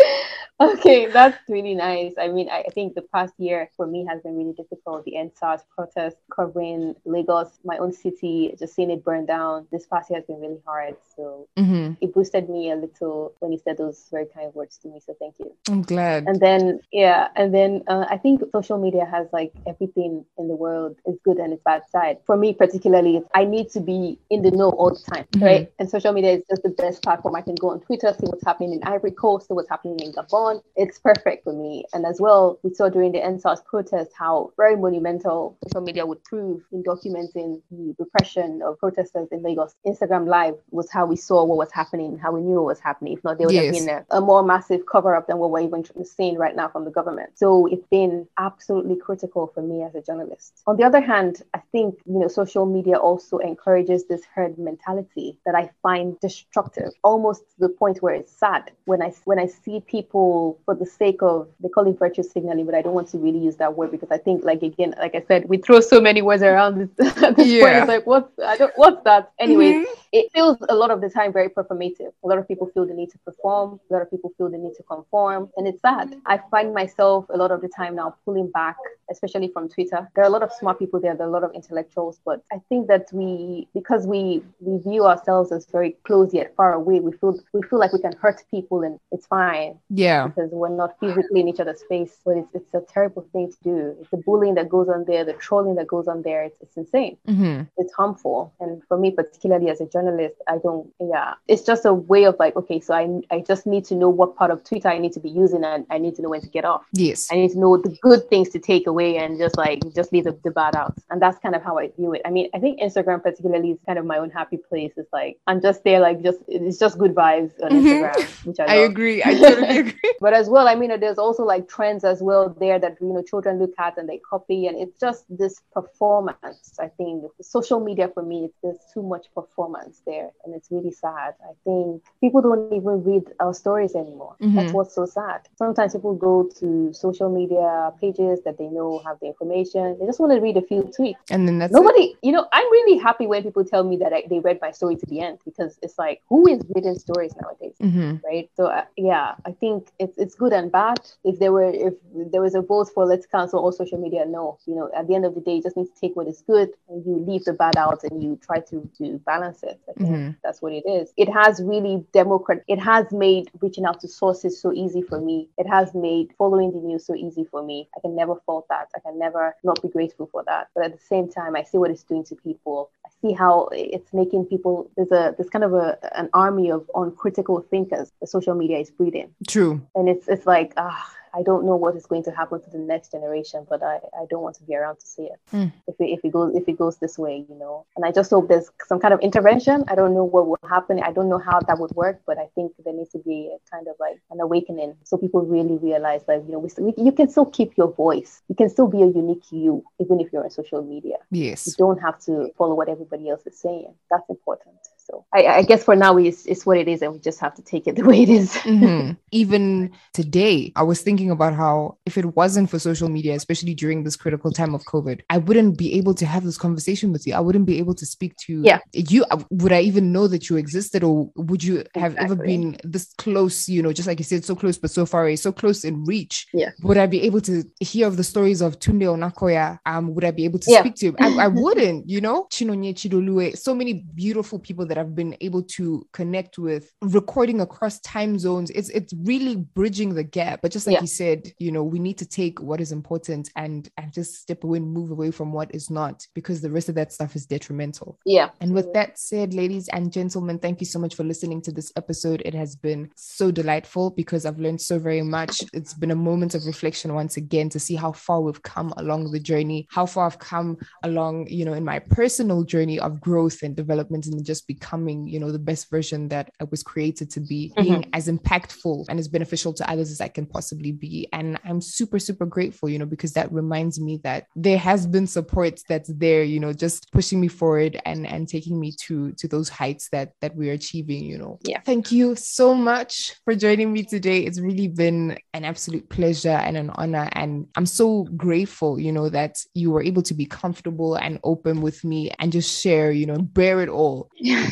okay, that's really nice. I mean, I think the past year for me has been really difficult. The N SARS protest, covering Lagos, my own city, just seeing it burn down. This past year has been really hard. So mm-hmm. it boosted me a little when you said those very kind words to me. So thank you. I'm glad. And then, yeah, and then uh, I think social media has like everything in the world, its good and its bad side. For me particularly, I need to be in the know all the time, mm-hmm. right? And social media is just the best platform. I can go on Twitter, see what's happening in Ivory Coast, see what's happening in Gabon, on, it's perfect for me. And as well, we saw during the N SARS protest how very monumental social media would prove in documenting the repression of protesters in Lagos. Instagram Live was how we saw what was happening, how we knew what was happening. If not, there would yes. have been a, a more massive cover-up than what we're even seeing right now from the government. So it's been absolutely critical for me as a journalist. On the other hand, I think, you know, social media also encourages this herd mentality that I find destructive, almost to the point where it's sad when I, when I see people for the sake of, they call it virtue signaling, but I don't want to really use that word because I think, like, again, like I said, we throw so many words around this, at this yeah. point. It's like, what's, I don't, what's that? Anyways, mm-hmm. it feels a lot of the time very performative. A lot of people feel the need to perform. A lot of people feel the need to conform. And it's sad. I find myself a lot of the time now pulling back, especially from Twitter. There are a lot of smart people there. There are a lot of intellectuals. But I think that we, because we, we view ourselves as very close yet far away, we feel we feel like we can hurt people and it's fine. Yeah. Because we're not physically in each other's face. But it's, it's a terrible thing to do. It's the bullying that goes on there, the trolling that goes on there. It's, it's insane. Mm-hmm. It's harmful. And for me, particularly as a journalist, I don't, yeah. It's just a way of like, okay, so I, I just need to know what part of Twitter I need to be using and I need to know when to get off. Yes. I need to know the good things to take away and just like, just leave the, the bad out. And that's kind of how I view it. I mean, I think Instagram particularly is kind of my own happy place. It's like, I'm just there, like, just, it's just good vibes on mm-hmm. Instagram, which I, I agree. I totally agree. But as well, I mean, there's also like trends as well there that, you know, children look at and they copy. And it's just this performance. I think social media for me, there's too much performance there. And it's really sad. I think people don't even read our stories anymore. Mm-hmm. That's what's so sad. Sometimes people go to social media pages that they know have the information. They just want to read a few tweets. And then that's nobody, it. You know, I'm really happy when people tell me that I, they read my story to the end, because it's like, who is reading stories nowadays? Mm-hmm. Right? So uh, yeah, I think it's it's good and bad. If there were, if there was a vote for let's cancel all social media, no. You know, at the end of the day, you just need to take what is good and you leave the bad out and you try to, to balance it. I think mm-hmm. that's what it is. It has really democrat. It has made reaching out to sources so easy for me. It has made following the news so easy for me. I can never fault that. I can never not be grateful for that. But at the same time, I see what it's doing to people. I see how it's making people. There's a there's kind of a an army of uncritical thinkers that social media is breeding. True. And it's it's like ah. I don't know what is going to happen to the next generation, but I, I don't want to be around to see it. Mm. If it if it goes if it goes this way, you know. And I just hope there's some kind of intervention. I don't know what will happen. I don't know how that would work, but I think there needs to be a kind of like an awakening, so people really realize that, you know, we, we you can still keep your voice. You can still be a unique you, even if you're on social media. Yes, you don't have to follow what everybody else is saying. That's important. So I, I guess for now, it's, it's what it is, and we just have to take it the way it is. Mm-hmm. Even today, I was thinking about how if it wasn't for social media, especially during this critical time of COVID, I wouldn't be able to have this conversation with you. I wouldn't be able to speak to yeah. you. Would I even know that you existed, or would you have exactly. ever been this close, you know, just like you said, so close, but so far away, so close in reach? Yeah. Would I be able to hear of the stories of Tunde Onakoya? Um, would I be able to yeah. speak to him? I, I wouldn't, you know? Chinonye Chidolue, so many beautiful people that that I've been able to connect with, recording across time zones. It's it's really bridging the gap. But just like yeah. you said, you know, we need to take what is important and, and just step away and move away from what is not, because the rest of that stuff is detrimental. Yeah. And with that said, ladies and gentlemen, thank you so much for listening to this episode. It has been so delightful because I've learned so very much. It's been a moment of reflection once again to see how far we've come along the journey, how far I've come along, you know, in my personal journey of growth and development and just becoming Becoming, you know, the best version that I was created to be, being mm-hmm. as impactful and as beneficial to others as I can possibly be. And I'm super, super grateful, you know, because that reminds me that there has been support that's there, you know, just pushing me forward and, and taking me to, to those heights that, that we're achieving, you know. Yeah. Thank you so much for joining me today. It's really been an absolute pleasure and an honor. And I'm so grateful, you know, that you were able to be comfortable and open with me and just share, you know, bear it all. Yeah.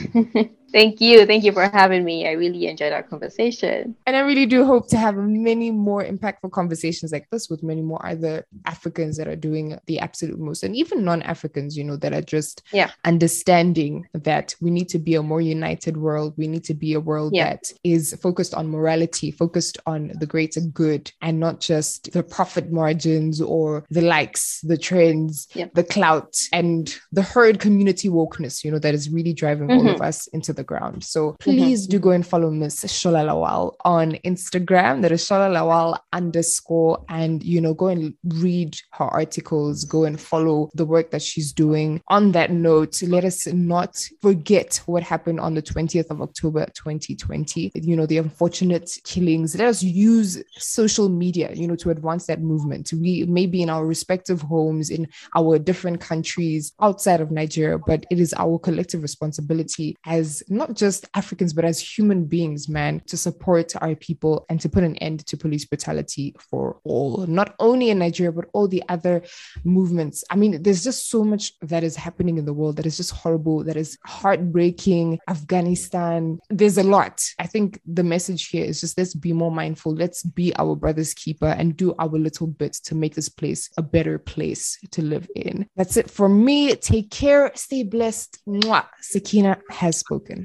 Thank you. Thank you for having me. I really enjoyed our conversation. And I really do hope to have many more impactful conversations like this with many more other Africans that are doing the absolute most, and even non-Africans, you know, that are just yeah. understanding that we need to be a more united world. We need to be a world yeah. that is focused on morality, focused on the greater good, and not just the profit margins or the likes, the trends, yeah. the clout, and the herd community wokeness, you know, that is really driving mm-hmm. all of us into the the ground. So please mm-hmm. do go and follow Miss Shola Lawal on Instagram. That is Shola Lawal underscore. And, you know, go and read her articles, go and follow the work that she's doing. On that note, let us not forget what happened on the twentieth of October, twenty twenty. You know, the unfortunate killings. Let us use social media, you know, to advance that movement. We may be in our respective homes, in our different countries outside of Nigeria, but it is our collective responsibility as not just Africans, but as human beings, man, to support our people and to put an end to police brutality for all, not only in Nigeria, but all the other movements. I mean, there's just so much that is happening in the world that is just horrible, that is heartbreaking. Afghanistan, there's a lot. I think the message here is just let's be more mindful. Let's be our brother's keeper and do our little bit to make this place a better place to live in. That's it for me. Take care. Stay blessed. Mwah. Sakina has spoken.